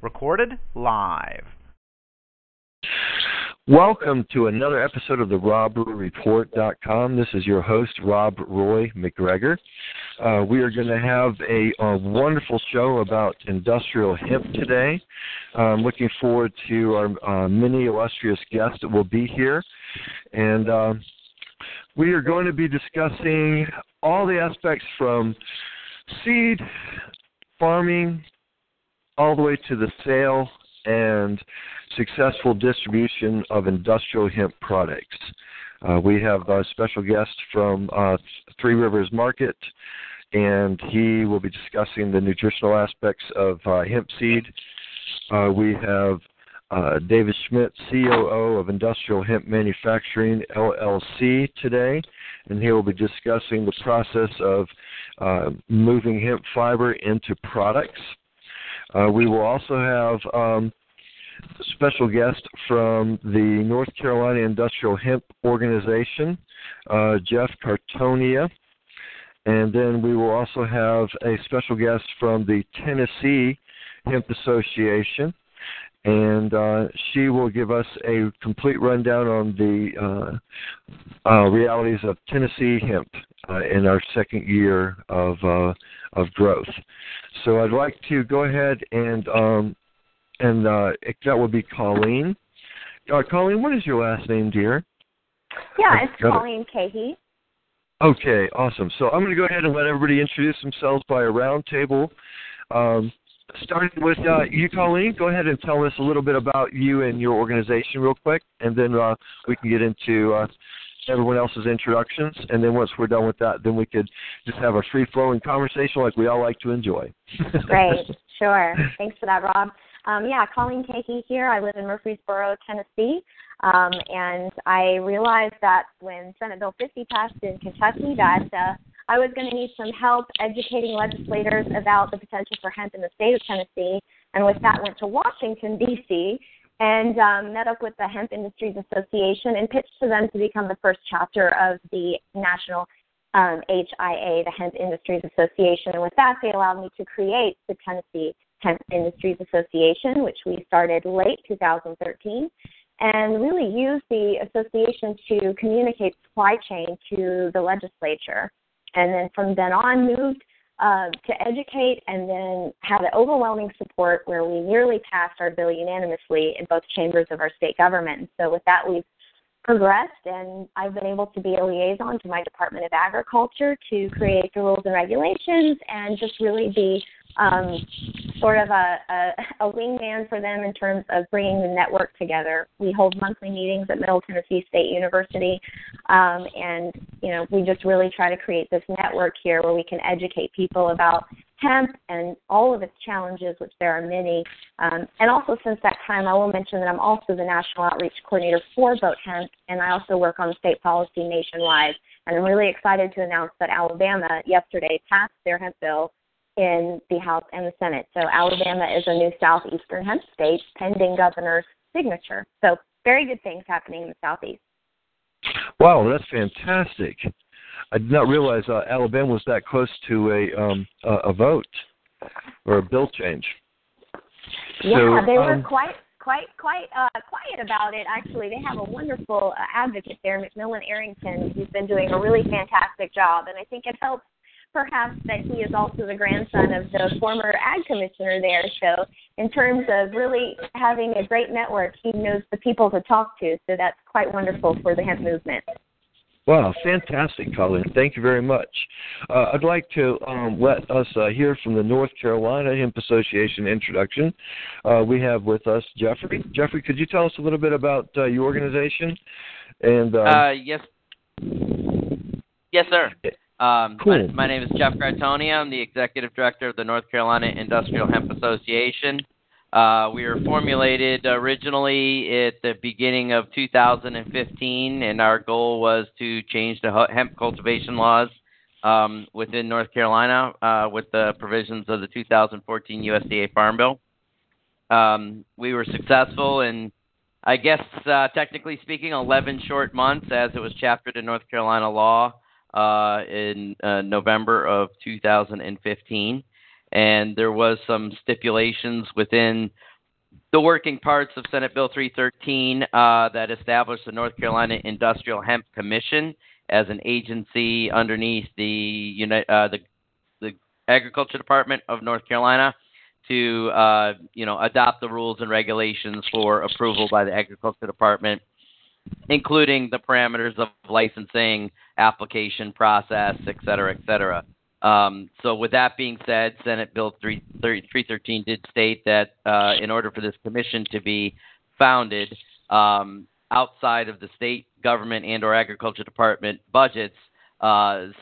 Recorded live. Welcome to another episode of TheRobRoyReport.com. This is your host, Rob Roy McGregor. We are going to have a wonderful show about industrial hemp today. I'm looking forward to our many illustrious guests that will be here. And we are going to be discussing all the aspects from seed, farming, all the way to the sale and successful distribution of industrial hemp products. We have a special guest from Three Rivers Market, and he will be discussing the nutritional aspects of hemp seed. We have David Schmitt, COO of Industrial Hemp Manufacturing LLC today, and he will be discussing the process of moving hemp fiber into products. We will also have a special guest from the North Carolina Industrial Hemp Organization, Jeff Cartonia. And then we will also have a special guest from the Tennessee Hemp Association. And she will give us a complete rundown on the realities of Tennessee hemp in our second year of growth. So I'd like to go ahead and that would be Colleen. Colleen, what is your last name, dear? Yeah, it's Colleen Keahey. Okay, awesome. So I'm going to go ahead and let everybody introduce themselves by a round table. Starting with you, Colleen, go ahead and tell us a little bit about you and your organization real quick, and then we can get into everyone else's introductions. And then once we're done with that, then we could just have a free-flowing conversation like we all like to enjoy. Great. Sure. Thanks for that, Rob. Colleen Keahey here. I live in Murfreesboro, Tennessee, and I realized that when Senate Bill 50 passed in Kentucky that I was going to need some help educating legislators about the potential for hemp in the state of Tennessee, and with that went to Washington, D.C., and met up with the Hemp Industries Association and pitched to them to become the first chapter of the national HIA, the Hemp Industries Association. And with that, they allowed me to create the Tennessee Hemp Industries Association, which we started late 2013, and really used the association to communicate supply chain to the legislature. And then from then on moved to educate, and then had overwhelming support where we nearly passed our bill unanimously in both chambers of our state government. So with that, we've progressed, and I've been able to be a liaison to my Department of Agriculture to create the rules and regulations and just really be sort of a wingman for them in terms of bringing the network together. We hold monthly meetings at Middle Tennessee State University, and we just really try to create this network here where we can educate people about hemp and all of its challenges, which there are many. And also since that time, I will mention that I'm also the National Outreach Coordinator for Vote Hemp, and I also work on state policy nationwide. And I'm really excited to announce that Alabama yesterday passed their hemp bill in the House and the Senate. So Alabama is a new southeastern hemp state pending governor's signature. So very good things happening in the southeast. Wow, that's fantastic. I did not realize Alabama was that close to a vote or a bill change. Yeah, so, they were quite quiet about it, actually. They have a wonderful advocate there, McMillan Arrington, who's been doing a really fantastic job, and I think it helps perhaps that he is also the grandson of the former ag commissioner there. So in terms of really having a great network, he knows the people to talk to, so that's quite wonderful for the hemp movement. Wow, fantastic, Colleen. Thank you very much. I'd like to let us hear from the North Carolina Hemp Association introduction. We have with us Jeffrey. Jeffrey, could you tell us a little bit about your organization? And yes, sir. Cool. My name is Jeff Cartonia. I'm the Executive Director of the North Carolina Industrial Hemp Association. We were formulated originally at the beginning of 2015, and our goal was to change the hemp cultivation laws within North Carolina with the provisions of the 2014 USDA Farm Bill. We were successful in, I guess, technically speaking, 11 short months, as it was chaptered in North Carolina law in November of 2015. And there was some stipulations within the working parts of Senate Bill 313 that established the North Carolina Industrial Hemp Commission as an agency underneath the Agriculture Department of North Carolina to adopt the rules and regulations for approval by the Agriculture Department, including the parameters of licensing, application process, et cetera, et cetera. So with that being said, Senate Bill 313 did state that in order for this commission to be founded outside of the state government and or Agriculture Department budgets,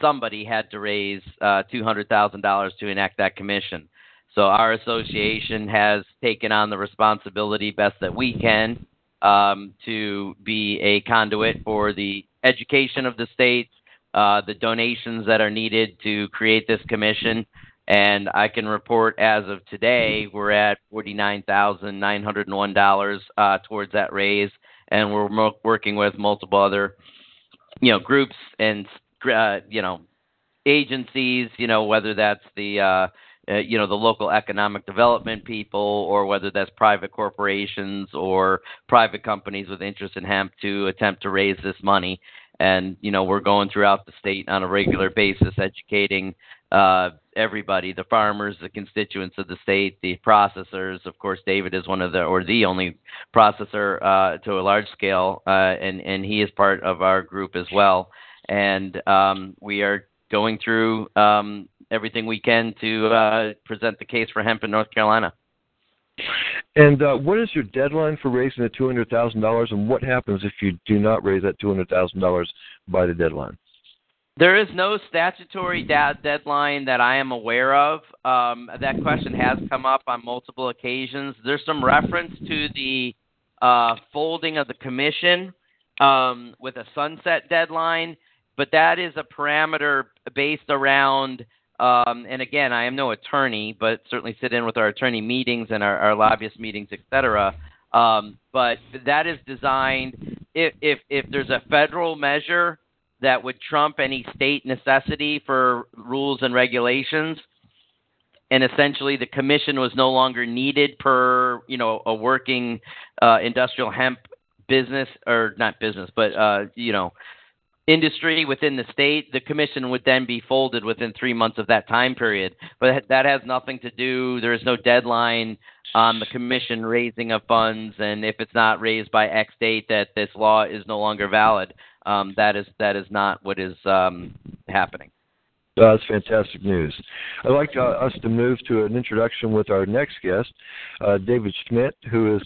somebody had to raise $200,000 to enact that commission. So our association has taken on the responsibility best that we can to be a conduit for the education of the states, the donations that are needed to create this commission. And I can report as of today, we're at $49,901 towards that raise. And we're working with multiple other, groups and, agencies, whether that's the, the local economic development people, or whether that's private corporations or private companies with interest in hemp, to attempt to raise this money. And, we're going throughout the state on a regular basis, educating everybody, the farmers, the constituents of the state, the processors. Of course, David is the only processor to a large scale, and he is part of our group as well. And we are going through everything we can to present the case for hemp in North Carolina. And what is your deadline for raising the $200,000, and what happens if you do not raise that $200,000 by the deadline? There is no statutory deadline that I am aware of. That question has come up on multiple occasions. There's some reference to the folding of the commission with a sunset deadline, but that is a parameter based around and again, I am no attorney, but certainly sit in with our attorney meetings and our lobbyist meetings, et cetera. But that is designed, if there's a federal measure that would trump any state necessity for rules and regulations, and essentially the commission was no longer needed per, a working industrial hemp business, or not business, but, industry within the state, the commission would then be folded within 3 months of that time period. But that has nothing to do, there is no deadline on the commission raising of funds, and if it's not raised by X date, that this law is no longer valid. That is not what is happening. That's fantastic news. I'd like us to move to an introduction with our next guest, David Schmitt, who is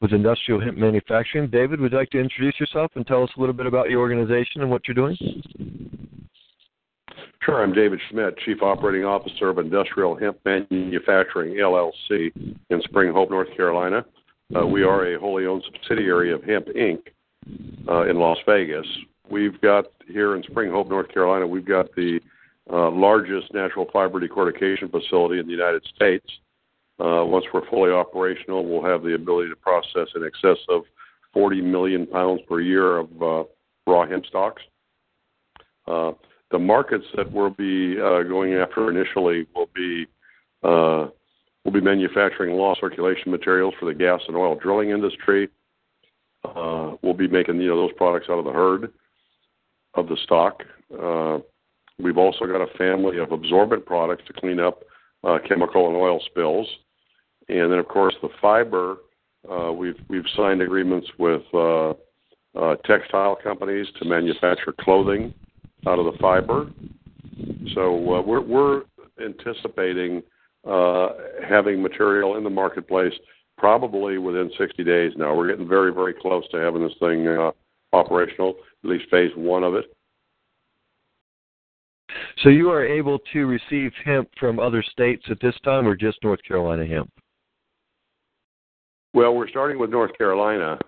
with Industrial Hemp Manufacturing. David, would you like to introduce yourself and tell us a little bit about your organization and what you're doing? Sure. I'm David Schmitt, Chief Operating Officer of Industrial Hemp Manufacturing LLC in Spring Hope, North Carolina. We are a wholly owned subsidiary of Hemp, Inc. In Las Vegas. We've got here in Spring Hope, North Carolina, we've got the largest natural fiber decortication facility in the United States. Once we're fully operational, we'll have the ability to process in excess of 40 million pounds per year of raw hemp stocks. The markets that we'll be going after initially will be manufacturing low circulation materials for the gas and oil drilling industry. We'll be making those products out of the herd of the stock. We've also got a family of absorbent products to clean up chemical and oil spills, and then of course the fiber. We've signed agreements with textile companies to manufacture clothing out of the fiber. So we're anticipating having material in the marketplace probably within 60 days now. We're getting very, very close to having this thing operational, at least phase one of it. So you are able to receive hemp from other states at this time, or just North Carolina hemp? Well, we're starting with North Carolina,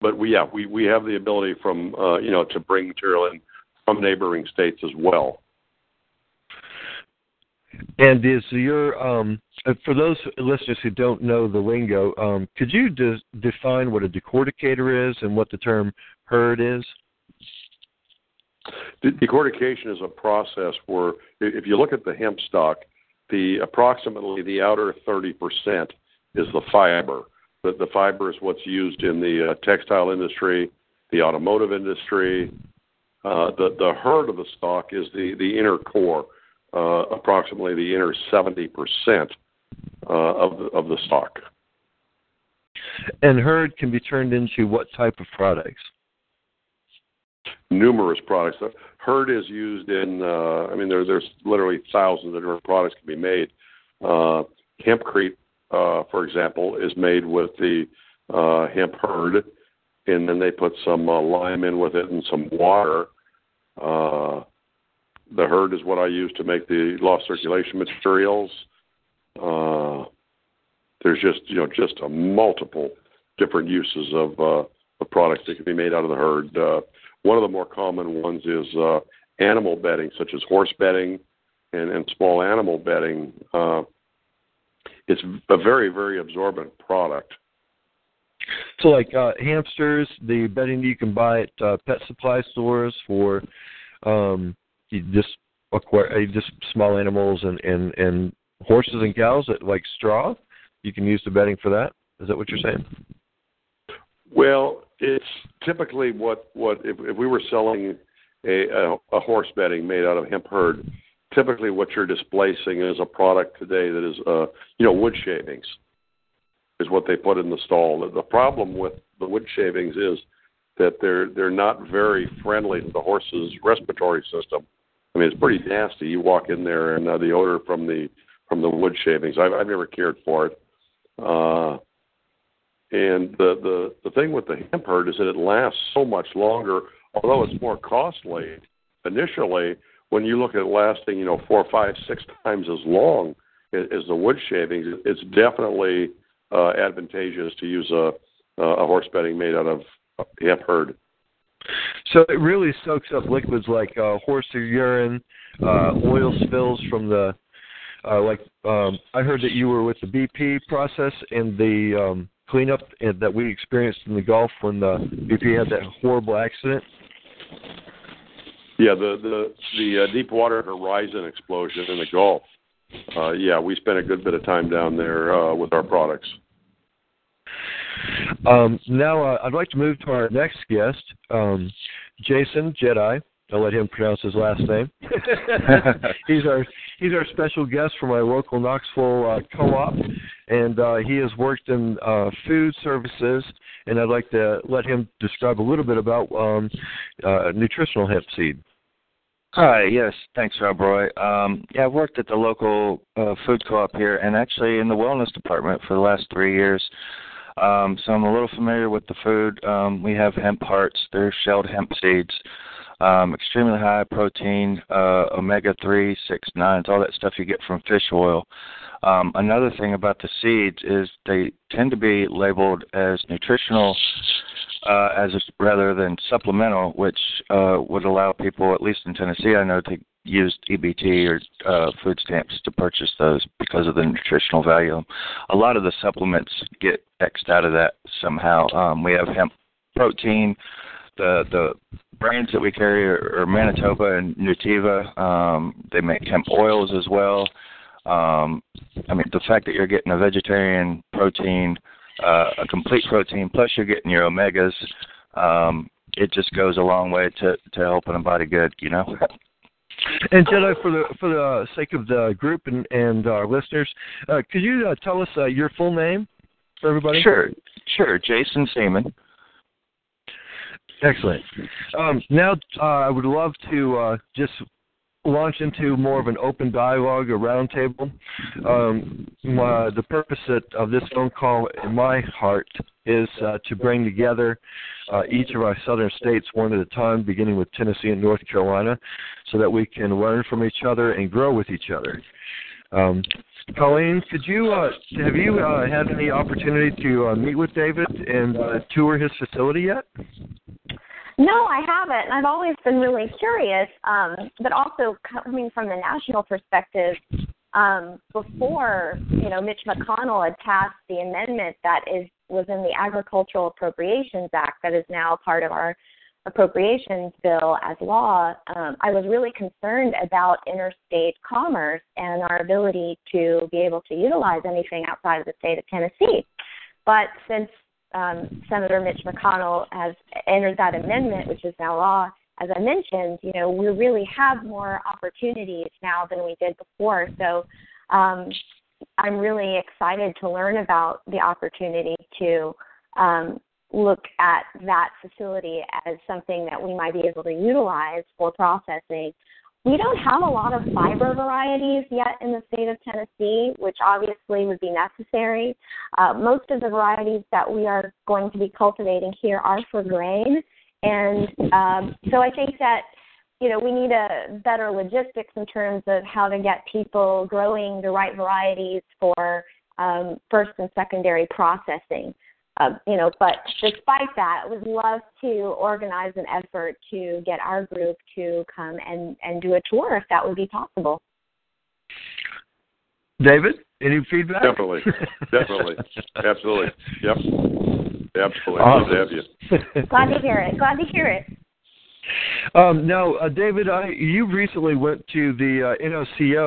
but we have the ability from to bring material in from neighboring states as well. And is your for those listeners who don't know the lingo, could you define what a decorticator is and what the term herd is? Decortication is a process where, if you look at the hemp stock, approximately the outer 30% is the fiber. The fiber is what's used in the textile industry, the automotive industry. The herd of the stock is the inner core, approximately the inner 70% of the stock. And herd can be turned into what type of products? Numerous products. Herd is used in, there's literally thousands of different products can be made. Hempcrete, for example, is made with the hemp herd, and then they put some lime in with it and some water. The herd is what I use to make the lost circulation materials. There's just a multiple different uses of products that can be made out of the herd. One of the more common ones is animal bedding, such as horse bedding and small animal bedding. It's a very, very absorbent product. So like hamsters, the bedding you can buy at pet supply stores for just small animals and horses and cows, like straw, you can use the bedding for that? Is that what you're saying? Well, it's typically what if we were selling a horse bedding made out of hemp herd, typically what you're displacing is a product today that is, wood shavings is what they put in the stall. The problem with the wood shavings is that they're not very friendly to the horse's respiratory system. I mean, it's pretty nasty. You walk in there and the odor from the wood shavings, I've never cared for it. And the thing with the hemp herd is that it lasts so much longer, although it's more costly initially. When you look at it lasting, 4, 5, 6 times as long as the wood shavings, it's definitely advantageous to use a horse bedding made out of hemp herd. So it really soaks up liquids like horse urine, oil spills from the I heard that you were with the BP process and the cleanup that we experienced in the Gulf when the BP had that horrible accident. Yeah, the deep water horizon explosion in the Gulf. We spent a good bit of time down there with our products. Now I'd like to move to our next guest, Jason Jedi. I'll let him pronounce his last name. He's our special guest from my local Knoxville co-op, and he has worked in food services, and I'd like to let him describe a little bit about nutritional hemp seed. Hi, yes, thanks, Rob Roy. I worked at the local food co-op here, and actually in the wellness department for the last 3 years. So I'm a little familiar with the food. We have hemp hearts. They're shelled hemp seeds. Extremely high protein, omega-3, 6, 9s, all that stuff you get from fish oil. Another thing about the seeds is they tend to be labeled as nutritional rather than supplemental, which would allow people, at least in Tennessee, I know, to use EBT or food stamps to purchase those because of the nutritional value. A lot of the supplements get X'd out of that somehow. We have hemp protein. The brands that we carry are Manitoba and Nutiva. They make hemp oils as well. The fact that you're getting a vegetarian protein, a complete protein, plus you're getting your omegas, it just goes a long way to helping a body good, And Jedi, for the sake of the group and our listeners, could you tell us your full name for everybody? Sure. Jason Seaman. Excellent. Now I would love to just launch into more of an open dialogue, a roundtable. The purpose of this phone call, in my heart, is to bring together each of our southern states one at a time, beginning with Tennessee and North Carolina, so that we can learn from each other and grow with each other. Colleen, have you had any opportunity to meet with David and tour his facility yet? No, I haven't. I've always been really curious, but also coming from the national perspective, before, Mitch McConnell had passed the amendment that was in the Agricultural Appropriations Act that is now part of our appropriations bill as law, I was really concerned about interstate commerce and our ability to be able to utilize anything outside of the state of Tennessee. But since Senator Mitch McConnell has entered that amendment, which is now law, as I mentioned, we really have more opportunities now than we did before. So I'm really excited to learn about the opportunity to look at that facility as something that we might be able to utilize for processing. We don't have a lot of fiber varieties yet in the state of Tennessee, which obviously would be necessary. Most of the varieties that we are going to be cultivating here are for grain. And so I think that, we need a better logistics in terms of how to get people growing the right varieties for first and secondary processing. But despite that, I would love to organize an effort to get our group to come and do a tour if that would be possible. David, any feedback? Definitely. Absolutely. Yep. Absolutely. Awesome. Glad to have you. Glad to hear it. Now, David, you recently went to the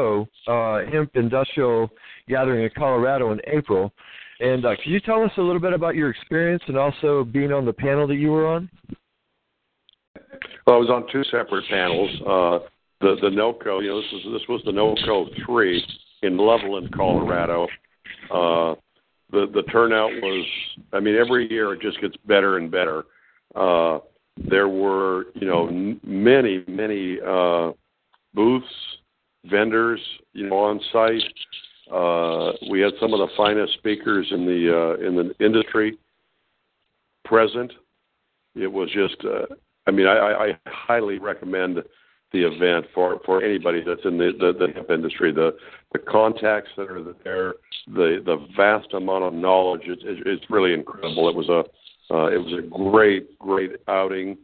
NOCO Hemp Industrial Gathering in Colorado in April. And can you tell us a little bit about your experience and also being on the panel that you were on? Well, I was on two separate panels. The NOCO, this was the NOCO 3 in Loveland, Colorado. The turnout was, every year it just gets better and better. There were, many booths, vendors, on site. We had some of the finest speakers in the industry present. It was just, I highly recommend the event for anybody that's in the hemp industry. The contacts that are there, the vast amount of knowledge, it's really incredible. It was a great outing.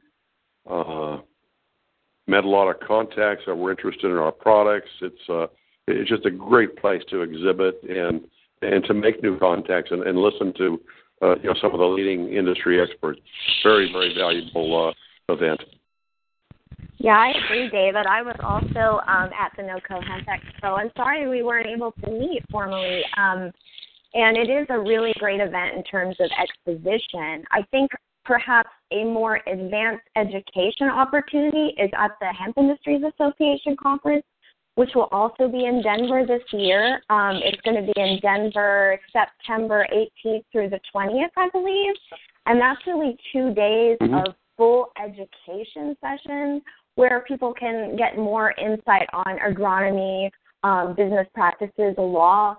Met a lot of contacts that were interested in our products. It's just a great place to exhibit and to make new contacts and listen to some of the leading industry experts. Very, very valuable event. Yeah, I agree, David. I was also at the NoCo Hemp Expo. I'm sorry we weren't able to meet formally. And it is a really great event in terms of exposition. I think perhaps a more advanced education opportunity is at the Hemp Industries Association conference, which will also be in Denver this year. It's going to be in Denver September 18th through the 20th, I believe. And that's really 2 days of full education sessions where people can get more insight on agronomy, business practices, law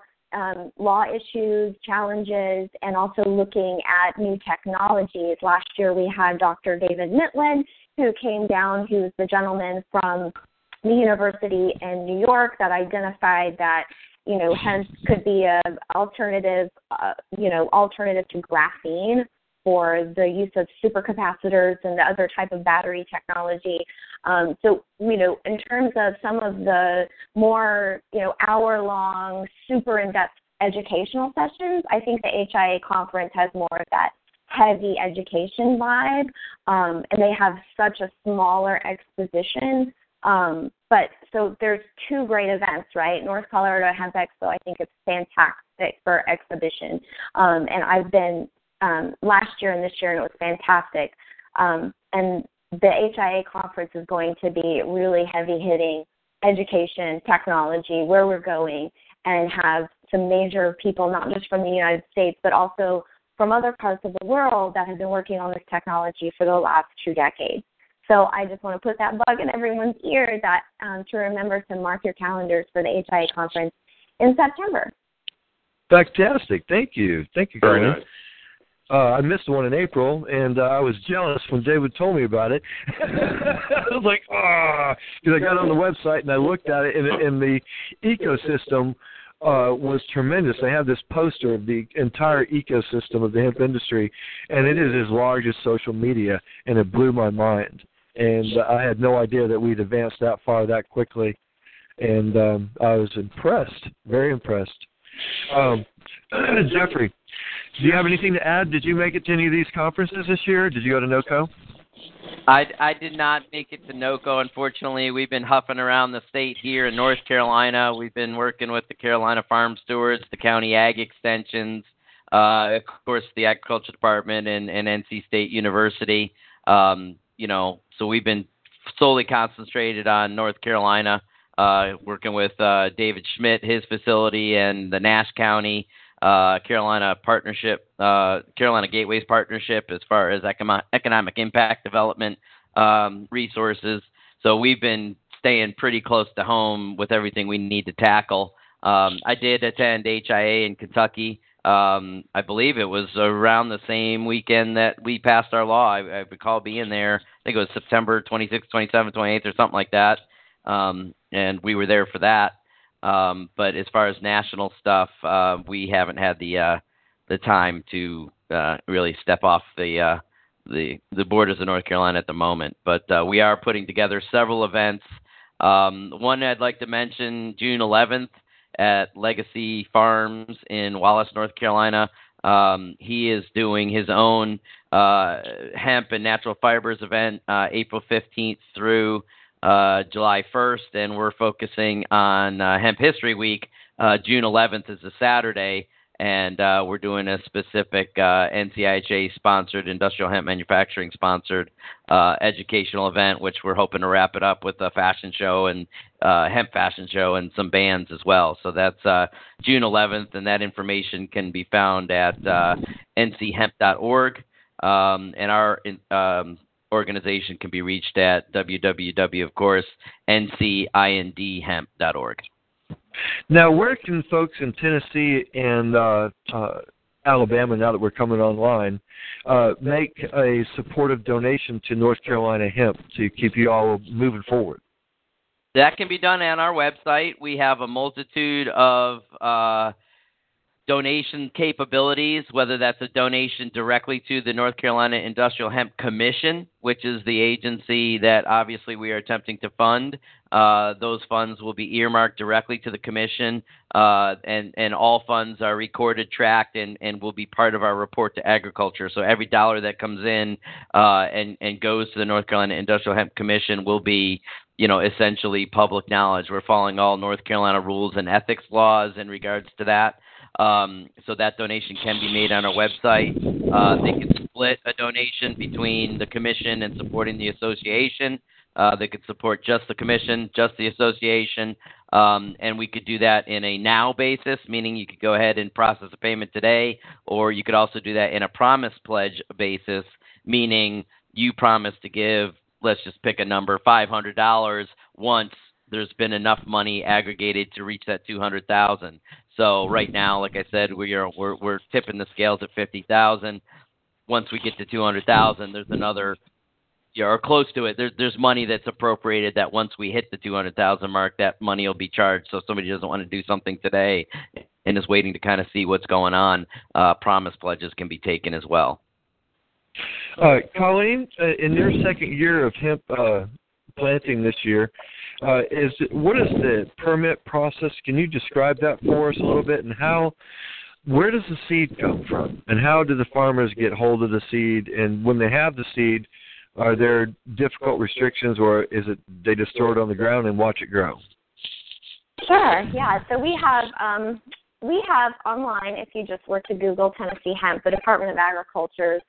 issues, challenges, and also looking at new technologies. Last year we had Dr. David Mitlin, who came down, who's the gentleman from the university in New York that identified that, hemp could be an alternative, alternative to graphene for the use of supercapacitors and the other type of battery technology. So, in terms of some of the more, hour-long, super in-depth educational sessions, I think the HIA conference has more of that heavy education vibe, and they have such a smaller exposition. So there's two great events, right? North Colorado Hemp Expo, I think it's fantastic for exhibition. And I've been last year and this year, and it was fantastic. And the HIA conference is going to be really heavy-hitting education, technology, where we're going, and have some major people, not just from the United States, but also from other parts of the world that have been working on this technology for the last 2 decades. So I just want to put that bug in everyone's ear that to remember to mark your calendars for the HIA conference in September. Fantastic. Thank you. Thank you, Colleen. Very nice. I missed the one in April, and I was jealous when David told me about it. I was like, ah, because I got on the website and I looked at it, and the ecosystem was tremendous. They have this poster of the entire ecosystem of the hemp industry, and it is as large as social media, and it blew my mind. And I had no idea that we'd advanced that far that quickly, and I was impressed, very impressed. Jeffrey, do you have anything to add? Did you make it to any of these conferences this year? Did you go to NOCO? I did not make it to NOCO, unfortunately. We've been huffing around the state here in North Carolina. We've been working with the Carolina Farm Stewards, the County Ag Extensions, of course, the Agriculture Department, and NC State University. So we've been solely concentrated on North Carolina. Working with David Schmitt, his facility, and the Nash County Carolina Partnership, Carolina Gateways Partnership, as far as economic impact development resources. So we've been staying pretty close to home with everything we need to tackle. I did attend HIA in Kentucky. I believe it was around the same weekend that we passed our law. I recall being there. I think it was September 26th, 27th, 28th, or something like that. And we were there for that. But as far as national stuff, we haven't had the time to really step off the borders of North Carolina at the moment. But we are putting together several events. One I'd like to mention, June 11th at Legacy Farms in Wallace, North Carolina. He is doing his own hemp and natural fibers event April 15th through July 1st, and we're focusing on Hemp History Week. June 11th is a Saturday, and we're doing a specific NCIHA-sponsored, Industrial Hemp Manufacturing-sponsored educational event, which we're hoping to wrap it up with a fashion show and hemp fashion show and some bands as well. So that's June 11th, and that information can be found at nchemp.org, and our organization can be reached at www, of course, ncindhemp.org. Now, where can folks in Tennessee and Alabama, now that we're coming online, make a supportive donation to North Carolina Hemp to keep you all moving forward? That can be done on our website. We have a multitude of donation capabilities, whether that's a donation directly to the North Carolina Industrial Hemp Commission, which is the agency that obviously we are attempting to fund. Those funds will be earmarked directly to the commission, and all funds are recorded, tracked, and will be part of our report to agriculture. So every dollar that comes in and goes to the North Carolina Industrial Hemp Commission will be, essentially public knowledge. We're following all North Carolina rules and ethics laws in regards to that. So that donation can be made on our website. They can split a donation between the commission and supporting the association. They could support just the commission, just the association, and we could do that in a now basis, meaning you could go ahead and process a payment today, or you could also do that in a promise pledge basis, meaning you promise to give, let's just pick a number, $500 once there's been enough money aggregated to reach that $200,000. So right now, like I said, we're tipping the scales at $50,000. Once we get to $200,000, there's another, or close to it. There's money that's appropriated that once we hit the $200,000 mark, that money will be charged. So if somebody doesn't want to do something today and is waiting to kind of see what's going on, promise pledges can be taken as well. Colleen, in your second year of hemp planting this year, what is the permit process? Can you describe that for us a little bit? And where does the seed come from? And how do the farmers get hold of the seed? And when they have the seed, are there difficult restrictions, or is it they just throw it on the ground and watch it grow? Sure, yeah. So we have online, if you just were to Google Tennessee hemp, the Department of Agriculture's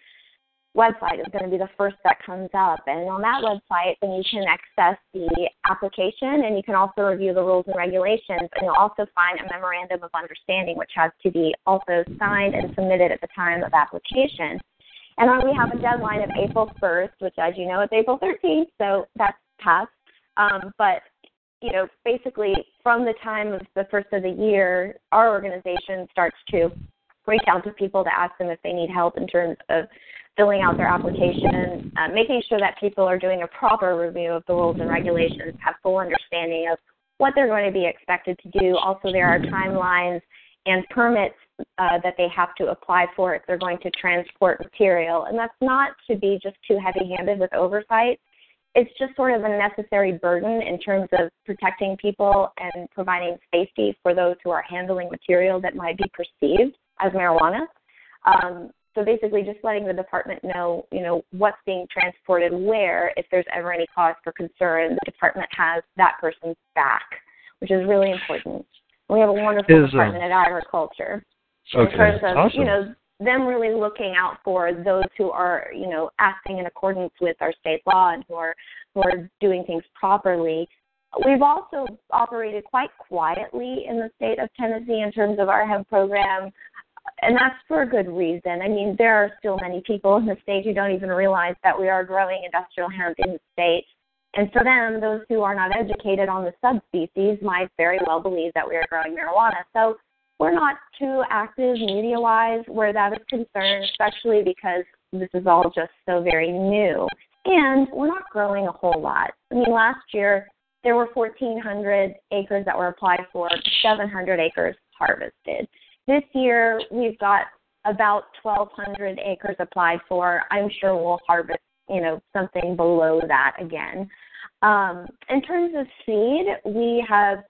website is going to be the first that comes up. And on that website, then you can access the application, and you can also review the rules and regulations, and you'll also find a memorandum of understanding, which has to be also signed and submitted at the time of application. And we have a deadline of April 1st, which, as you know, is April 13th, so that's passed. But, you know, basically from the time of the first of the year, our organization starts to reach out to people to ask them if they need help in terms of filling out their application, making sure that people are doing a proper review of the rules and regulations, have full understanding of what they're going to be expected to do. Also, there are timelines and permits that they have to apply for if they're going to transport material. And that's not to be just too heavy-handed with oversight. It's just sort of a necessary burden in terms of protecting people and providing safety for those who are handling material that might be perceived as marijuana. So basically just letting the department know, you know, what's being transported where. If there's ever any cause for concern, the department has that person's back, which is really important. We have a wonderful department at agriculture in terms of, you know, them really looking out for those who are, you know, acting in accordance with our state law and who are doing things properly. We've also operated quite quietly in the state of Tennessee in terms of our hemp program, and that's for a good reason. I mean, there are still many people in the state who don't even realize that we are growing industrial hemp in the state. And for them, those who are not educated on the subspecies might very well believe that we are growing marijuana. So we're not too active media-wise where that is concerned, especially because this is all just so very new. And we're not growing a whole lot. I mean, last year there were 1,400 acres that were applied for, 700 acres harvested. This year we've got about 1,200 acres applied for. I'm sure we'll harvest, you know, something below that again. In terms of seed, we have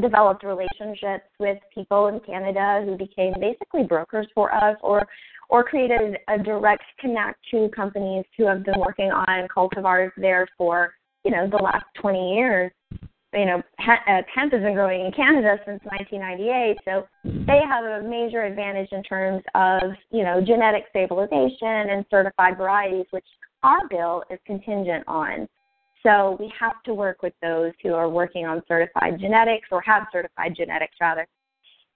developed relationships with people in Canada who became basically brokers for us or created a direct connect to companies who have been working on cultivars there for, you know, the last 20 years. You know, hemp has been growing in Canada since 1998, so they have a major advantage in terms of, you know, genetic stabilization and certified varieties, which our bill is contingent on. So we have to work with those who are working on certified genetics or have certified genetics, rather.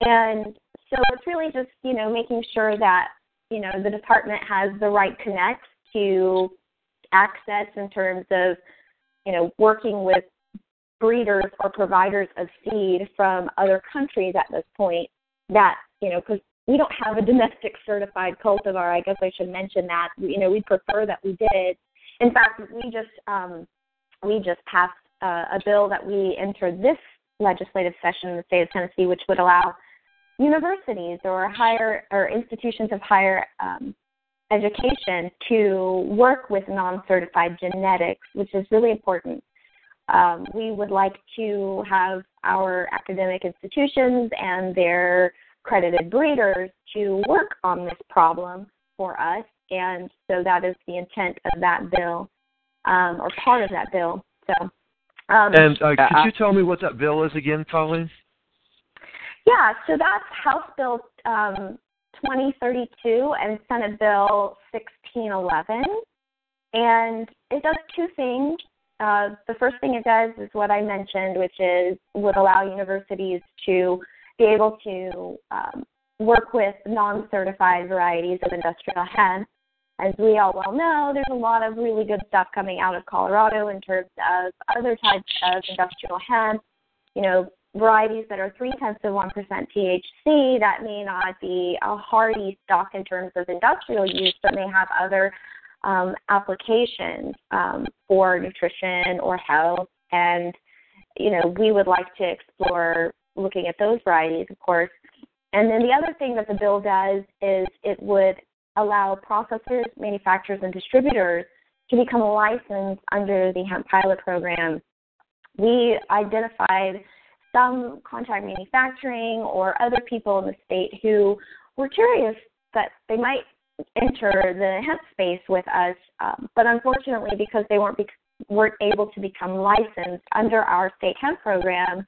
And so it's really just, you know, making sure that, you know, the department has the right connects to access in terms of, you know, working with breeders or providers of seed from other countries at this point that, you know, because we don't have a domestic certified cultivar. I guess I should mention that, you know, we prefer that we did. In fact, we just passed a bill that we entered this legislative session in the state of Tennessee, which would allow universities or higher or institutions of higher education to work with non-certified genetics, which is really important. We would like to have our academic institutions and their accredited breeders to work on this problem for us, and so that is the intent of that bill, or part of that bill. So, could you tell me what that bill is again, Colleen? Yeah, so that's House Bill 2032 and Senate Bill 1611, and it does two things. The first thing it does is what I mentioned, which is would allow universities to be able to work with non-certified varieties of industrial hemp. As we all well know, there's a lot of really good stuff coming out of Colorado in terms of other types of industrial hemp, you know, varieties that are 0.3% THC that may not be a hardy stock in terms of industrial use, but may have other applications for nutrition or health. And, you know, we would like to explore looking at those varieties, of course. And then the other thing that the bill does is it would allow processors, manufacturers, and distributors to become licensed under the hemp pilot program. We identified some contract manufacturing or other people in the state who were curious that they might enter the hemp space with us, but unfortunately, because they weren't able to become licensed under our state hemp program,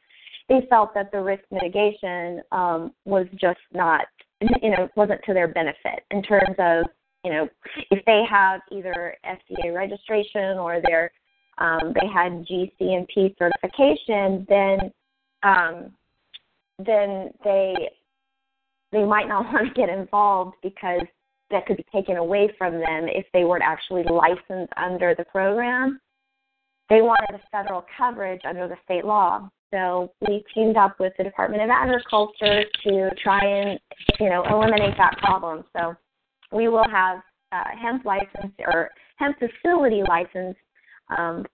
they felt that the risk mitigation was just not, you know, wasn't to their benefit in terms of, you know, if they have either FDA registration or they had GCMP certification, then they might not want to get involved because that could be taken away from them if they weren't actually licensed under the program. They wanted a federal coverage under the state law. So we teamed up with the Department of Agriculture to try and, eliminate that problem. So we will have hemp license or hemp facility license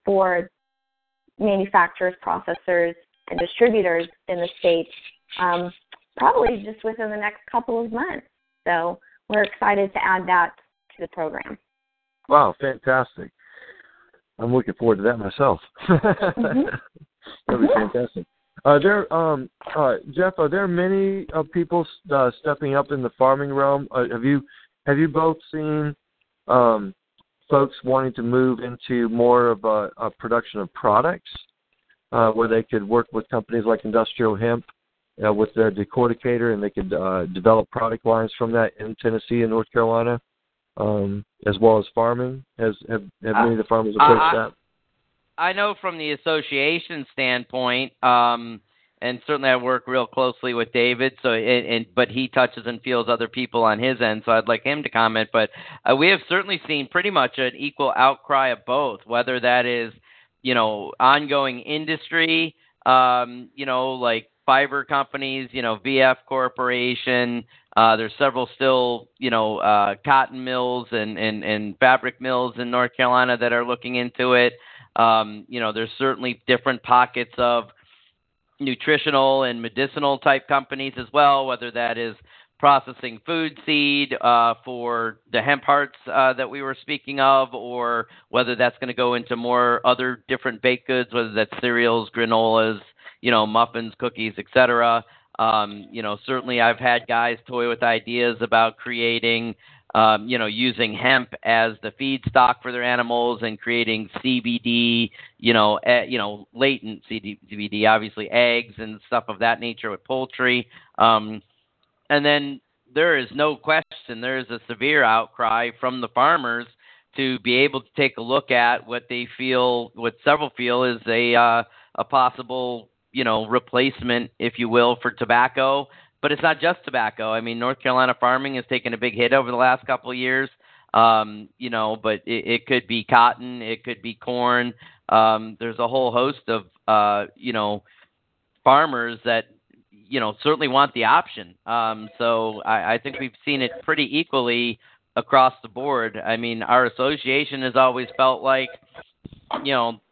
for manufacturers, processors, and distributors in the state probably just within the next couple of months. So we're excited to add that to the program. Wow, fantastic. I'm looking forward to that myself. Mm-hmm. That would be fantastic. Jeff, are there many people stepping up in the farming realm? Have you both seen folks wanting to move into more of a production of products where they could work with companies like Industrial Hemp with their decorticator, and they could develop product lines from that in Tennessee and North Carolina, as well as farming? Have many of the farmers approached that? I know from the association standpoint, and certainly I work real closely with David, but he touches and feels other people on his end, so I'd like him to comment. But we have certainly seen pretty much an equal outcry of both, whether that is, ongoing industry, like fiber companies, VF Corporation. There's several still, cotton mills and fabric mills in North Carolina that are looking into it. There's certainly different pockets of nutritional and medicinal type companies as well, whether that is processing food seed for the hemp hearts that we were speaking of, or whether that's going to go into more other different baked goods, whether that's cereals, granolas, muffins, cookies, etc. Certainly I've had guys toy with ideas about creating using hemp as the feedstock for their animals and creating CBD, latent CBD, obviously eggs and stuff of that nature with poultry. And then there is no question there is a severe outcry from the farmers to be able to take a look at what several feel is a possible, replacement, if you will, for tobacco. But it's not just tobacco. I mean, North Carolina farming has taken a big hit over the last couple of years, but it could be cotton. It could be corn. There's a whole host of, farmers that, certainly want the option. So I think we've seen it pretty equally across the board. I mean, our association has always felt like,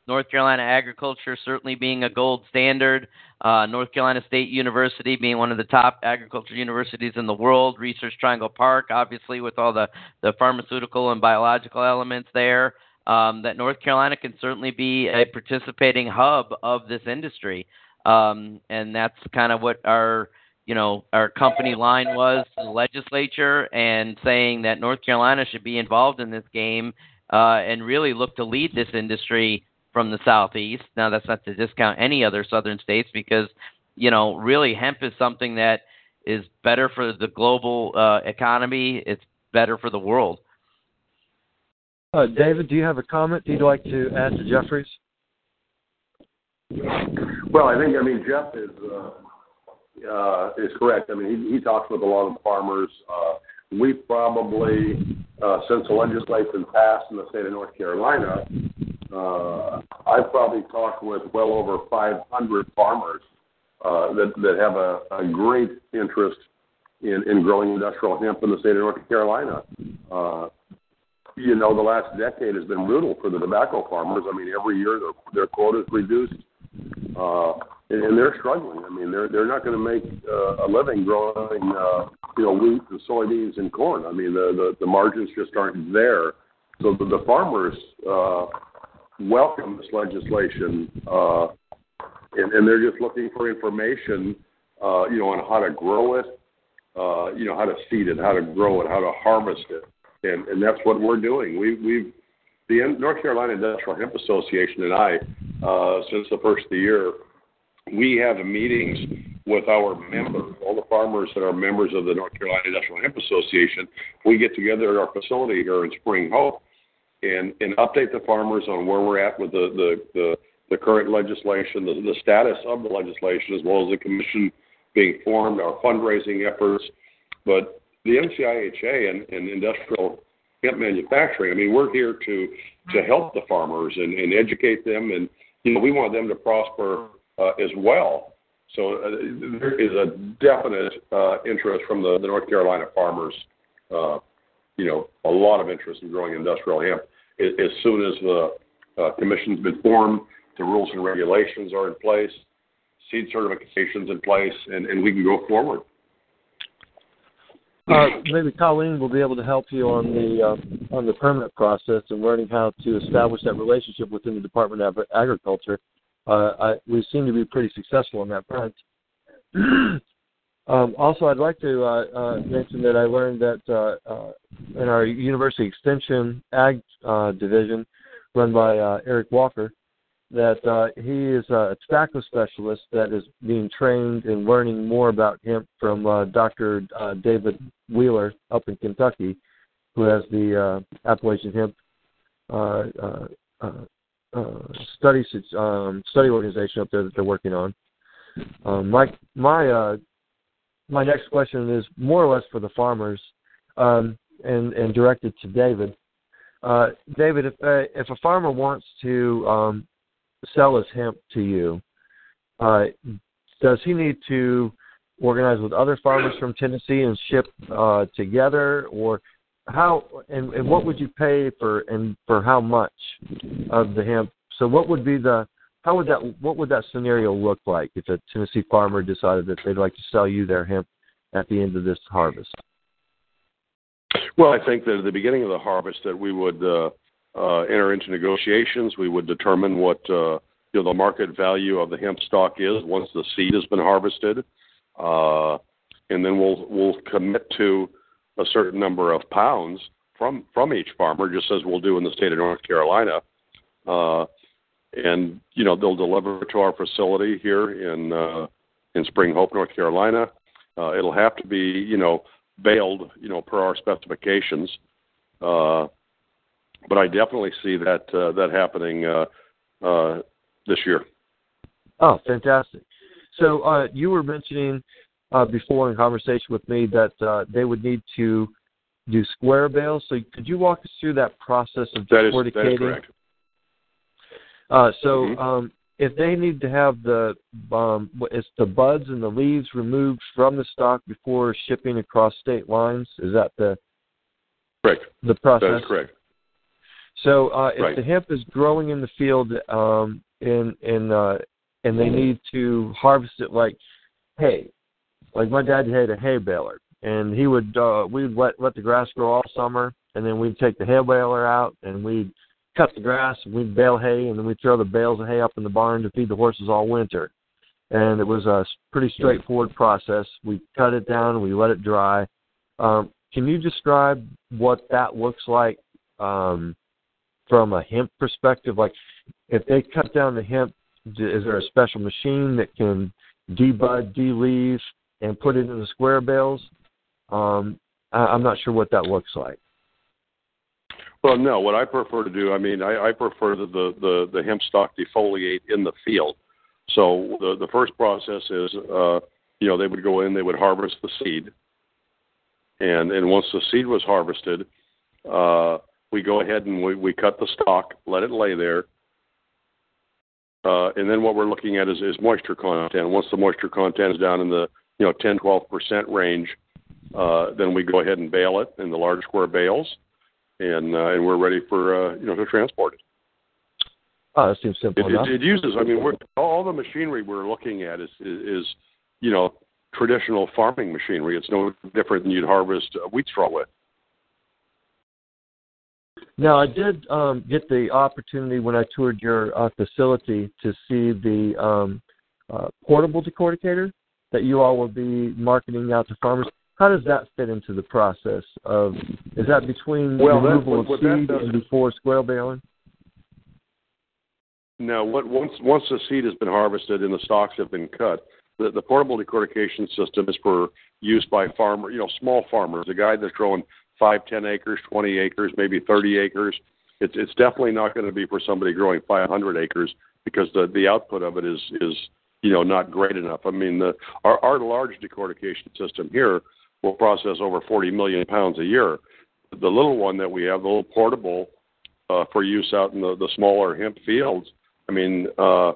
North Carolina agriculture certainly being a gold standard, North Carolina State University being one of the top agriculture universities in the world, Research Triangle Park, obviously with all the pharmaceutical and biological elements there, that North Carolina can certainly be a participating hub of this industry. And that's kind of what our company line was to the legislature, and saying that North Carolina should be involved in this game and really look to lead this industry from the Southeast. Now, that's not to discount any other Southern states, because, really hemp is something that is better for the global economy. It's better for the world. David, do you have a comment you'd like to add to Jeffrey's? Well, Jeff is correct. I mean, he talks with a lot of farmers. We probably, since the legislation passed in the state of North Carolina, I've probably talked with well over 500 farmers that have a great interest in growing industrial hemp in the state of North Carolina. The last decade has been brutal for the tobacco farmers. I mean, every year their quota is reduced, and they're struggling. I mean, they're not going to make a living growing wheat and soybeans and corn. I mean, the margins just aren't there. So the farmers welcome this legislation, and they're just looking for information, on how to grow it, how to seed it, how to grow it, how to harvest it, and that's what we're doing. We've the North Carolina Industrial Hemp Association and I, since the first of the year, we have meetings with our members, all the farmers that are members of the North Carolina Industrial Hemp Association. We get together at our facility here in Spring Hope and update the farmers on where we're at with the current legislation, the status of the legislation, as well as the commission being formed, our fundraising efforts. But the NCIHA and industrial hemp manufacturing, I mean, we're here to help the farmers and educate them, and you know, we want them to prosper as well. So there is a definite interest from the North Carolina farmers, you know, a lot of interest in growing industrial hemp. As soon as the commission's been formed, the rules and regulations are in place, seed certifications in place, and we can go forward. Maybe Colleen will be able to help you on the permit process and learning how to establish that relationship within the Department of Agriculture. We seem to be pretty successful in that front. Also, I'd like to mention that I learned that in our University Extension Ag division, run by Eric Walker, that he is a tobacco specialist that is being trained and learning more about hemp from Dr. David Wheeler up in Kentucky, who has the Appalachian Hemp study organization up there that they're working on. My next question is more or less for the farmers and directed to David. David, if a farmer wants to sell his hemp to you, does he need to organize with other farmers from Tennessee and ship together, or how? And what would you pay for, and for how much of the hemp? So, what would be the what would that scenario look like if a Tennessee farmer decided that they'd like to sell you their hemp at the end of this harvest? Well, I think that at the beginning of the harvest that we would enter into negotiations. We would determine what the market value of the hemp stock is once the seed has been harvested, and then we'll commit to a certain number of pounds from each farmer, just as we'll do in the state of North Carolina, and you know, they'll deliver to our facility here in Spring Hope, North Carolina. It'll have to be baled per our specifications. But I definitely see that happening this year. Oh, fantastic. So you were mentioning before in conversation with me that they would need to do square bales. So could you walk us through that process of decorticating? That is correct. If they need to have the buds and the leaves removed from the stock before shipping across state lines, is that the process? That is correct. So if the hemp is growing in the field and they need to harvest it like hay, like my dad had a hay baler, and he would we'd let the grass grow all summer, and then we'd take the hay baler out and we'd cut the grass and we'd bale hay, and then we'd throw the bales of hay up in the barn to feed the horses all winter. And it was a pretty straightforward process. We cut it down, we let it dry. Can you describe what that looks like? From a hemp perspective, like if they cut down the hemp, is there a special machine that can debud, de-leaf, and put it in the square bales? I'm not sure what that looks like. Well, no, what I prefer to do, I prefer that the hemp stock defoliate in the field. So the first process is, they would go in, they would harvest the seed. And once the seed was harvested, we go ahead and we cut the stalk, let it lay there, and then what we're looking at is moisture content. Once the moisture content is down in the 10, 12% range, then we go ahead and bale it in the large square bales, and we're ready for to transport it. Oh, that seems simple enough. It uses. All the machinery we're looking at is traditional farming machinery. It's no different than you'd harvest wheat straw with. Now, I did get the opportunity when I toured your facility to see the portable decorticator that you all will be marketing out to farmers. How does that fit into the process of, is that between removal of seed and before square baling? No, once the seed has been harvested and the stalks have been cut, the portable decortication system is for use by farmers, small farmers, a guy that's growing 5, 10 acres, 20 acres, maybe 30 acres. It's definitely not going to be for somebody growing 500 acres because the output of it is not great enough. Our large decortication system here will process over 40 million pounds a year. The little one that we have, the little portable for use out in the smaller hemp fields, I mean, you know,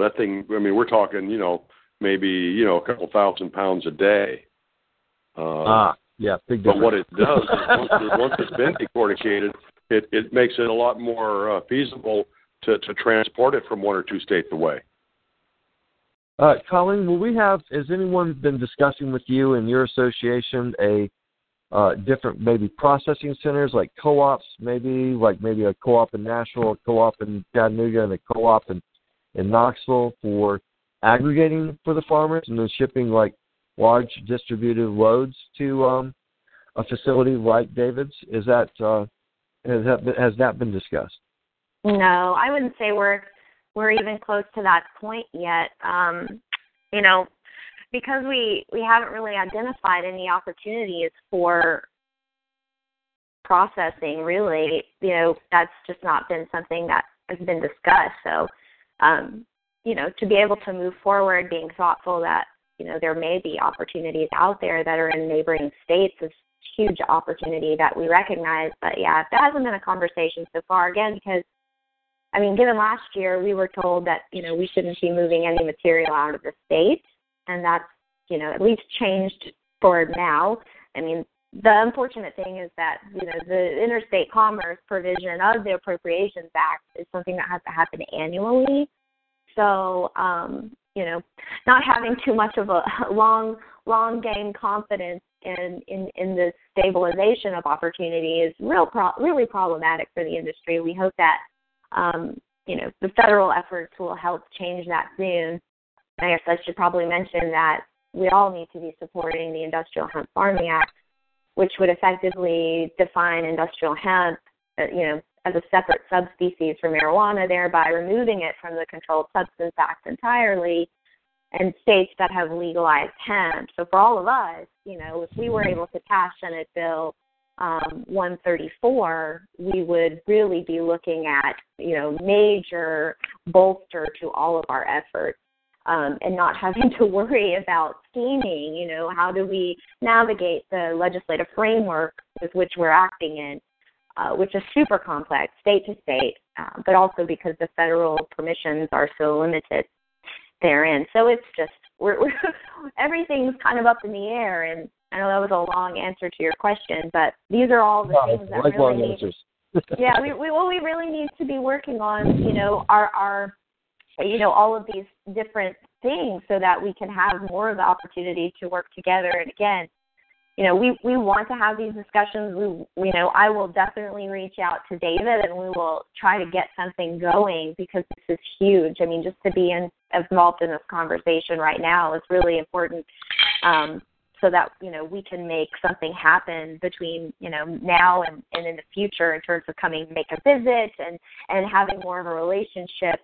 that thing, I mean, we're talking, you know, maybe, you know, a couple thousand pounds a day. Yeah, big difference. But what it does is once it's been decorticated, it makes it a lot more feasible to transport it from one or two states away. Colleen, has anyone been discussing with you and your association different maybe processing centers like co-ops, maybe a co-op in Nashville, a co-op in Chattanooga, and a co-op in Knoxville for aggregating for the farmers and then shipping like large distributed loads to a facility like David's? Is that has that been discussed? No, I wouldn't say we're even close to that point yet. You know, because we haven't really identified any opportunities for processing, really. You know, that's just not been something that has been discussed. So, you know, to be able to move forward, being thoughtful that, you know, there may be opportunities out there that are in neighboring states is a huge opportunity that we recognize. But, yeah, that hasn't been a conversation so far, again, because, I mean, given last year, we were told that, you know, we shouldn't be moving any material out of the state. And that's, you know, at least changed for now. I mean, the unfortunate thing is that, you know, the interstate commerce provision of the Appropriations Act is something that has to happen annually. So, you know, not having too much of a long-game confidence in the stabilization of opportunity is really problematic for the industry. We hope that, you know, the federal efforts will help change that soon. I guess I should probably mention that we all need to be supporting the Industrial Hemp Farming Act, which would effectively define industrial hemp, you know, as a separate subspecies from marijuana, thereby removing it from the Controlled Substance Act entirely, and states that have legalized hemp. So for all of us, you know, if we were able to pass Senate Bill 134, we would really be looking at, you know, major bolster to all of our efforts. And not having to worry about scheming, you know, how do we navigate the legislative framework with which we're acting in, which is super complex, state to state, but also because the federal permissions are so limited therein. So it's just, we're everything's kind of up in the air, and I know that was a long answer to your question, but these are all the things that like really long answers. Yeah, we really need to be working on, you know, our you know, all of these different things so that we can have more of the opportunity to work together. And again, you know, we want to have these discussions. We, you know, I will definitely reach out to David and we will try to get something going because this is huge. I mean, just to be involved in this conversation right now is really important so that, you know, we can make something happen between, you know, now and in the future in terms of coming make a visit and having more of a relationship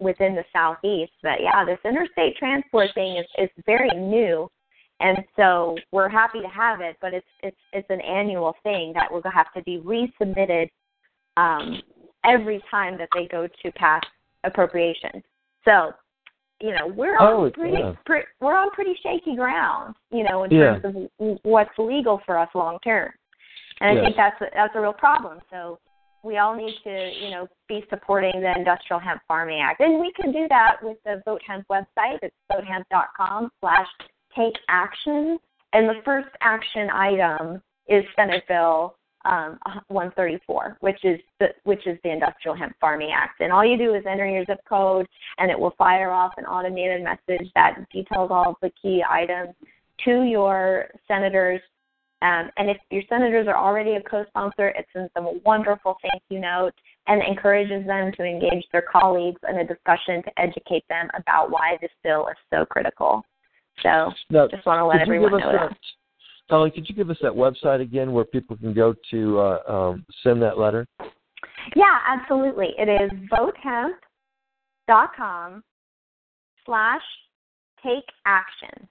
within the Southeast. But, yeah, this interstate transport thing is very new, and so we're happy to have it, but it's an annual thing that will have to be resubmitted every time that they go to pass appropriations. So, you know, we're on pretty shaky ground, you know, in terms of what's legal for us long term, and I think that's a real problem. So we all need to, you know, be supporting the Industrial Hemp Farming Act, and we can do that with the Vote Hemp website. It's votehemp.com/take action, and the first action item is Senate Bill 134, which is the Industrial Hemp Farming Act. And all you do is enter your zip code, and it will fire off an automated message that details all of the key items to your senators. And if your senators are already a co-sponsor, it sends them a wonderful thank you note and encourages them to engage their colleagues in a discussion to educate them about why this bill is so critical. So now, just want to let everyone know that. Colleen, could you give us that website again where people can go to send that letter? Yeah, absolutely. It is votehemp.com/take action.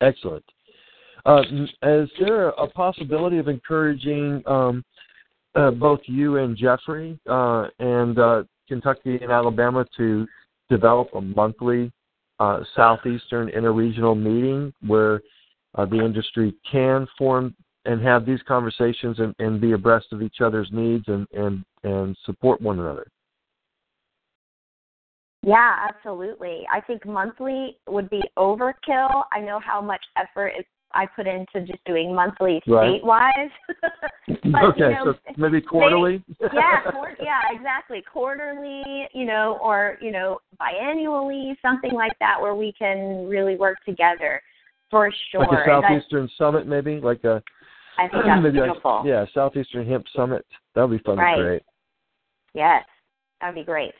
Excellent. Is there a possibility of encouraging both you and Jeffrey and Kentucky and Alabama to develop a monthly Southeastern Interregional Meeting where the industry can form and have these conversations and be abreast of each other's needs and support one another. Yeah, absolutely. I think monthly would be overkill. I know how much effort I put into just doing monthly statewide. But, okay, so maybe quarterly? Maybe, exactly. Quarterly, or, biannually, something like that where we can really work together for sure. Like a Southeastern Summit maybe? I think that's beautiful. Southeastern Hemp Summit. That would be fun and great. Yes, that would be great.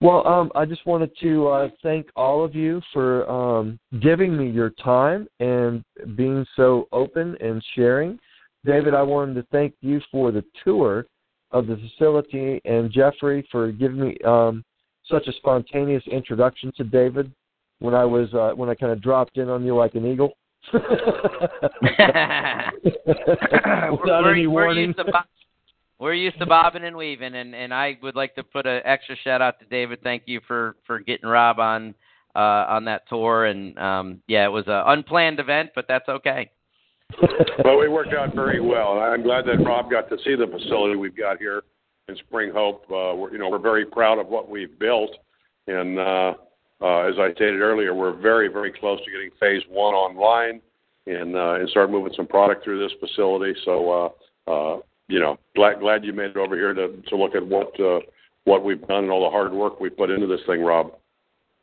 Well, I just wanted to thank all of you for giving me your time and being so open and sharing. David, I wanted to thank you for the tour of the facility, and Jeffrey for giving me such a spontaneous introduction to David when I was when I kind of dropped in on you like an eagle. Without any warning. We're used to bobbing and weaving, and I would like to put an extra shout-out to David. Thank you for getting Rob on that tour. And, it was an unplanned event, but that's okay. Well, it worked out very well. I'm glad that Rob got to see the facility we've got here in Spring Hope. We're very proud of what we've built. And as I stated earlier, we're very, very close to getting Phase 1 online and start moving some product through this facility. So, glad you made it over here to look at what we've done and all the hard work we put into this thing, Rob.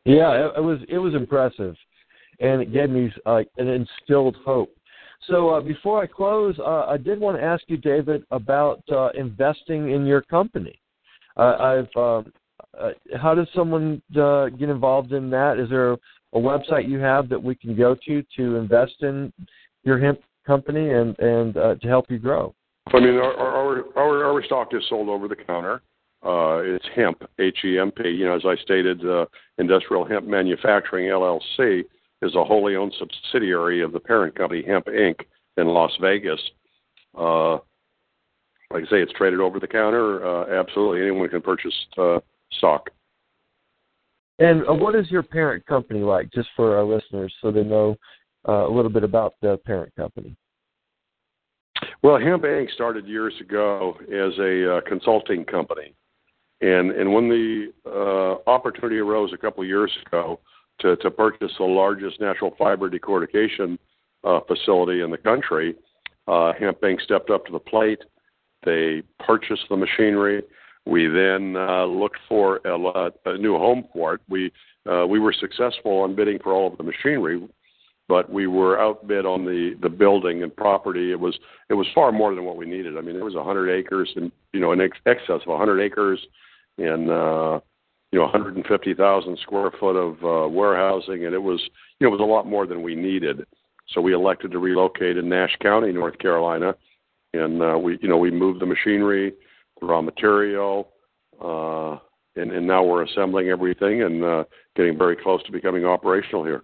Yeah, it was impressive, and it gave me an instilled hope. So before I close, I did want to ask you, David, about investing in your company. How does someone get involved in that? Is there a website you have that we can go to invest in your hemp company and to help you grow? I mean, our stock is sold over the counter. It's hemp, HEMP. As I stated, Industrial Hemp Manufacturing LLC is a wholly owned subsidiary of the parent company, Hemp, Inc. in Las Vegas. Like I say, it's traded over the counter. Absolutely, anyone can purchase stock. And what is your parent company like, just for our listeners, so they know a little bit about the parent company? Well, Hemp, Inc. started years ago as a consulting company. And when the opportunity arose a couple of years ago to purchase the largest natural fiber decortication facility in the country, Hemp, Inc. stepped up to the plate. They purchased the machinery. We then looked for a new home for it. We were successful on bidding for all of the machinery, but we were outbid on the building and property. It was far more than what we needed. I mean, there was 100 acres and in excess of 100 acres and 150,000 square foot of warehousing, and it was a lot more than we needed. So we elected to relocate in Nash County, North Carolina, and we moved the machinery, the raw material, and now we're assembling everything and getting very close to becoming operational here.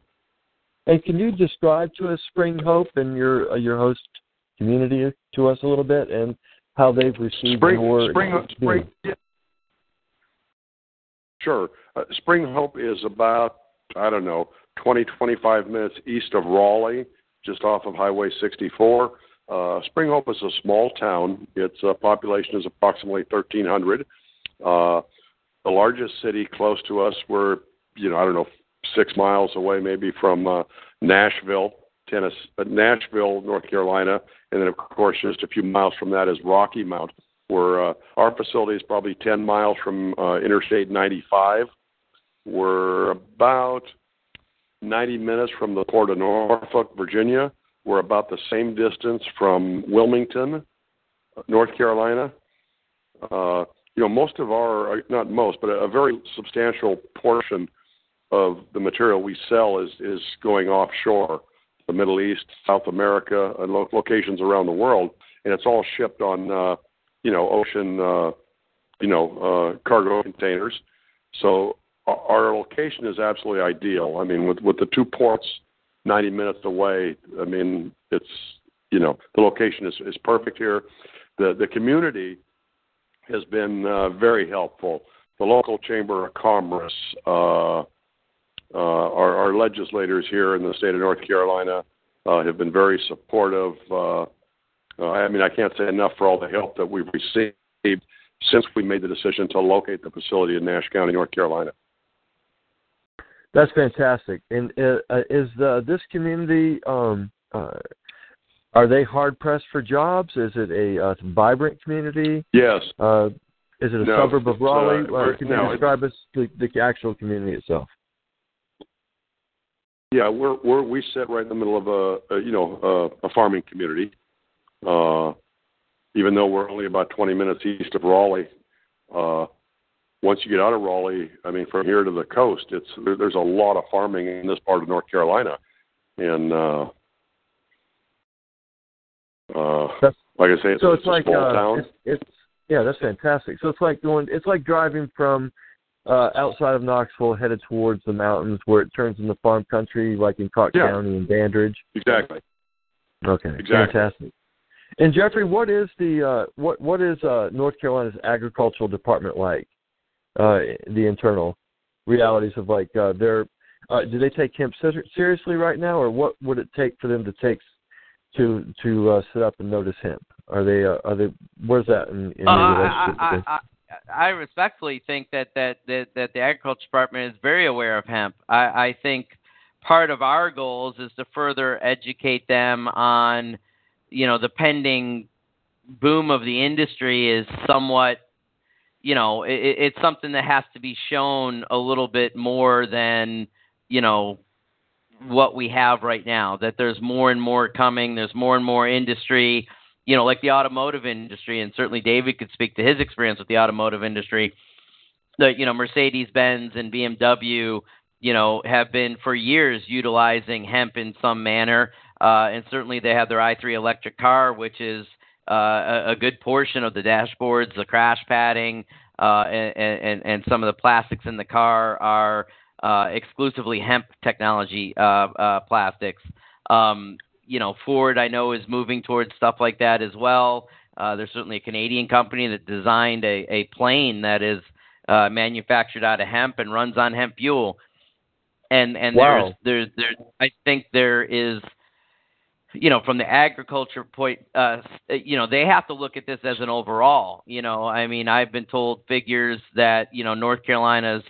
And can you describe to us Spring Hope and your host community to us a little bit and how they've received your experience? Sure. Spring Hope is about, 20-25 minutes east of Raleigh, just off of Highway 64. Spring Hope is a small town. Its population is approximately 1,300. The largest city close to us were, 6 miles away maybe from Nashville, Tennessee, Nashville, North Carolina, and then, of course, just a few miles from that is Rocky Mount, where our facility is probably 10 miles from Interstate 95. We're about 90 minutes from the port of Norfolk, Virginia. We're about the same distance from Wilmington, North Carolina. But a very substantial portion of the material we sell is going offshore, the Middle East, South America, and locations around the world, and it's all shipped on, ocean, cargo containers. So our location is absolutely ideal. I mean, with the two ports 90 minutes away, I mean, it's the location is perfect here. The community has been very helpful. The local Chamber of Commerce. Our legislators here in the state of North Carolina have been very supportive. I mean, I can't say enough for all the help that we've received since we made the decision to locate the facility in Nash County, North Carolina. That's fantastic. And is this community, are they hard-pressed for jobs? Is it a vibrant community? Yes. Is it a suburb of Raleigh? Can you describe us the actual community itself? Yeah, we sit right in the middle of a farming community. Even though we're only about 20 minutes east of Raleigh, once you get out of Raleigh, I mean, from here to the coast, there's a lot of farming in this part of North Carolina, and like I say, it's like a small town. Yeah, that's fantastic. So it's like driving from outside of Knoxville, headed towards the mountains, where it turns into farm country, like in Cox County and Dandridge. Exactly. Okay. Exactly. Fantastic. And Jeffrey, what is what is North Carolina's agricultural department like? The internal realities of do they take hemp seriously right now, or what would it take for them to sit up and notice hemp? Are they? Where's that in I respectfully think that the agriculture department is very aware of hemp. I think part of our goals is to further educate them on, the pending boom of the industry is somewhat, it's something that has to be shown a little bit more than, what we have right now, that there's more and more coming. There's more and more industry, like the automotive industry. And certainly David could speak to his experience with the automotive industry. That, Mercedes-Benz and BMW, have been for years utilizing hemp in some manner. And certainly they have their i3 electric car, which is a good portion of the dashboards, the crash padding, and some of the plastics in the car are exclusively hemp technology plastics. Ford, I know, is moving towards stuff like that as well. There's certainly a Canadian company that designed a plane that is manufactured out of hemp and runs on hemp fuel. And wow. I think there is, from the agriculture point, they have to look at this as an overall. I mean, I've been told figures that, North Carolina's,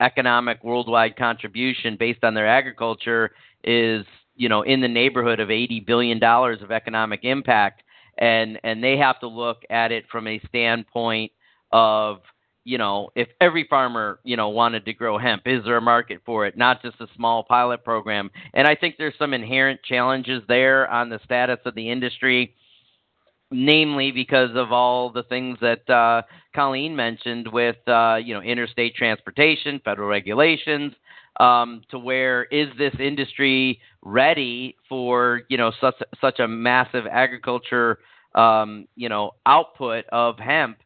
economic worldwide contribution based on their agriculture is, in the neighborhood of $80 billion of economic impact. And they have to look at it from a standpoint of, if every farmer, wanted to grow hemp, is there a market for it? Not just a small pilot program. And I think there's some inherent challenges there on the status of the industry, namely because of all the things that Colleen mentioned with, interstate transportation, federal regulations, to where is this industry ready for, such a massive agriculture, output of hemp?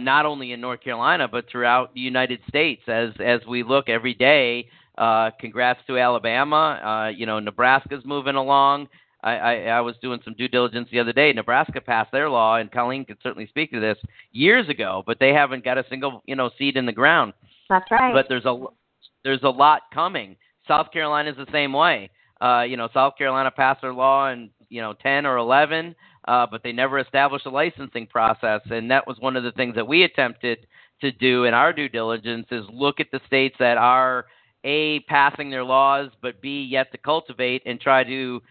Not only in North Carolina, but throughout the United States, as we look every day. Congrats to Alabama. Nebraska's moving along. I was doing some due diligence the other day. Nebraska passed their law, and Colleen could certainly speak to this, years ago, but they haven't got a single, seed in the ground. That's right. But there's a lot coming. South Carolina's the same way. South Carolina passed their law in, 10 or 11, but they never established a licensing process. And that was one of the things that we attempted to do in our due diligence, is look at the states that are, A, passing their laws, but B, yet to cultivate, and try to,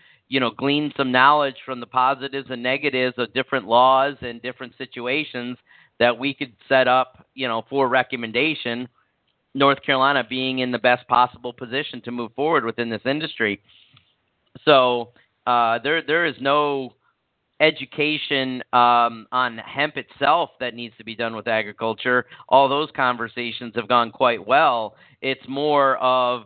glean some knowledge from the positives and negatives of different laws and different situations that we could set up, for recommendation, North Carolina being in the best possible position to move forward within this industry. So there is no education on hemp itself that needs to be done with agriculture. All those conversations have gone quite well. It's more of,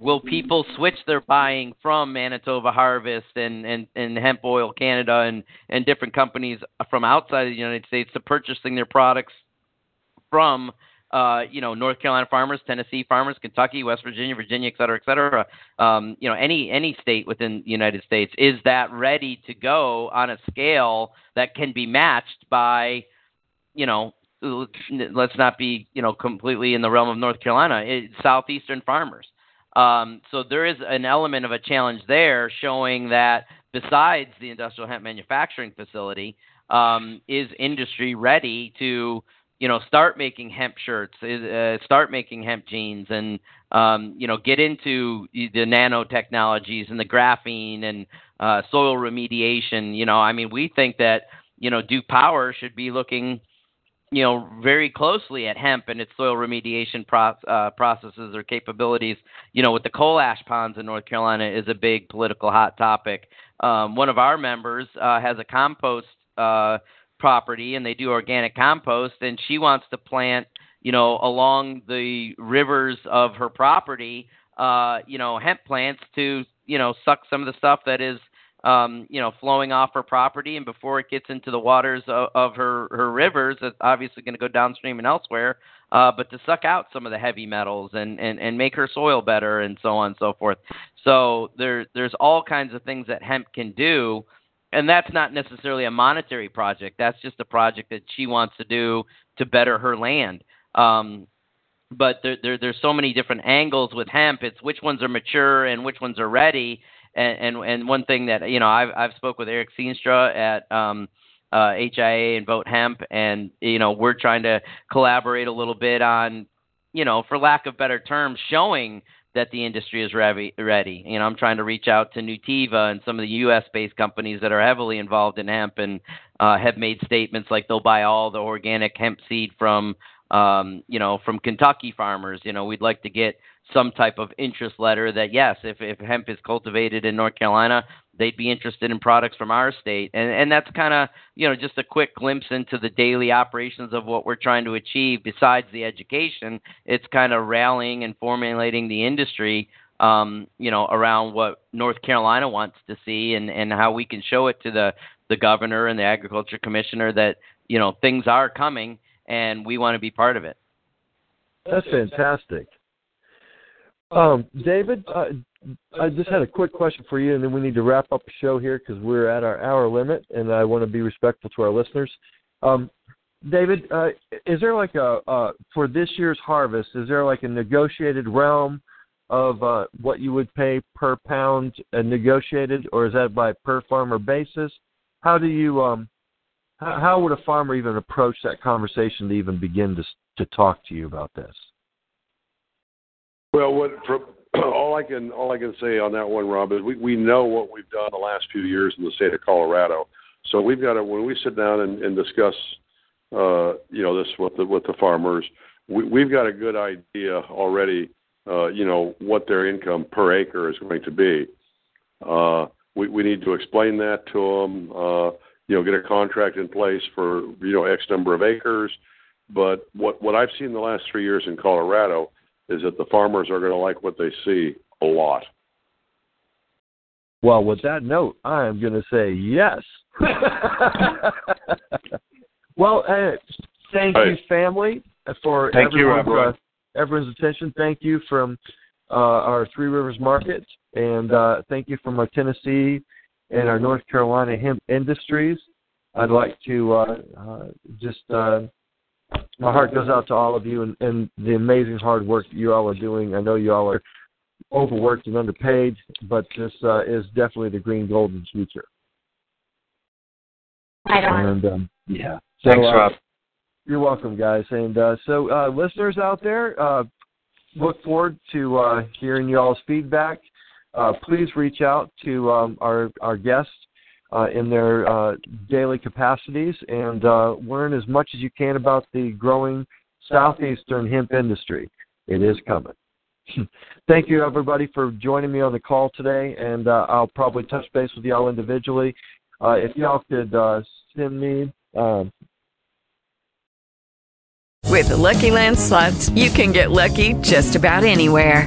will people switch their buying from Manitoba Harvest and Hemp Oil Canada and different companies from outside of the United States to purchasing their products from North Carolina farmers, Tennessee farmers, Kentucky, West Virginia, et cetera, et cetera. Any state within the United States, is that ready to go on a scale that can be matched by, let's not be, completely in the realm of North Carolina, southeastern farmers. So there is an element of a challenge there, showing that besides the industrial hemp manufacturing facility, is industry ready to, start making hemp shirts, start making hemp jeans, and, get into the nanotechnologies and the graphene and soil remediation. We think that, Duke Power should be looking, very closely at hemp and its soil remediation processes or capabilities. With the coal ash ponds in North Carolina is a big political hot topic. One of our members has a compost property, and they do organic compost, and she wants to plant, along the rivers of her property, hemp plants to, suck some of the stuff that is, flowing off her property, and before it gets into the waters of her rivers, it's obviously going to go downstream and elsewhere, but to suck out some of the heavy metals and make her soil better, and so on and so forth. So there's all kinds of things that hemp can do, and that's not necessarily a monetary project. That's just a project that she wants to do to better her land. But there's so many different angles with hemp. It's which ones are mature and which ones are ready. And one thing that, I've spoke with Eric Seenstra at HIA and Vote Hemp, and, we're trying to collaborate a little bit on, for lack of better terms, showing that the industry is ready. I'm trying to reach out to Nutiva and some of the U.S.-based companies that are heavily involved in hemp and have made statements like they'll buy all the organic hemp seed from Kentucky farmers. We'd like to get some type of interest letter that, yes, if hemp is cultivated in North Carolina, they'd be interested in products from our state. And that's kind of, just a quick glimpse into the daily operations of what we're trying to achieve. Besides the education, it's kind of rallying and formulating the industry, around what North Carolina wants to see, and how we can show it to the governor and the agriculture commissioner that, things are coming and we want to be part of it. That's fantastic. David, I just had a quick question for you, and then we need to wrap up the show here because we're at our hour limit, and I want to be respectful to our listeners. David, is there like for this year's harvest, is there like a negotiated realm of what you would pay per pound negotiated, or is that by per farmer basis? How do you, how would a farmer even approach that conversation to even begin to talk to you about this? Well, all I can say on that one, Rob, is we know what we've done the last few years in the state of Colorado. So we've got to, when we sit down and discuss, this with the farmers, we've got a good idea already, what their income per acre is going to be. We need to explain that to them. Get a contract in place for X number of acres. But what I've seen the last 3 years in Colorado is that the farmers are going to like what they see a lot. Well, with that note, I am going to say yes. Well, thank you, family, for everyone's attention. Thank you from our Three Rivers Market, and thank you from our Tennessee and our North Carolina hemp industries. I'd like to my heart goes out to all of you and the amazing hard work that you all are doing. I know you all are overworked and underpaid, but this is definitely the green golden future. Right on. And, yeah. So, thanks, Rob. You're welcome, guys. And so listeners out there, look forward to hearing you all's feedback. Please reach out to our guests in their daily capacities and learn as much as you can about the growing southeastern hemp industry. It is coming. Thank you, everybody, for joining me on the call today, and I'll probably touch base with y'all individually. If y'all could send me... With the Lucky Land Slots, you can get lucky just about anywhere.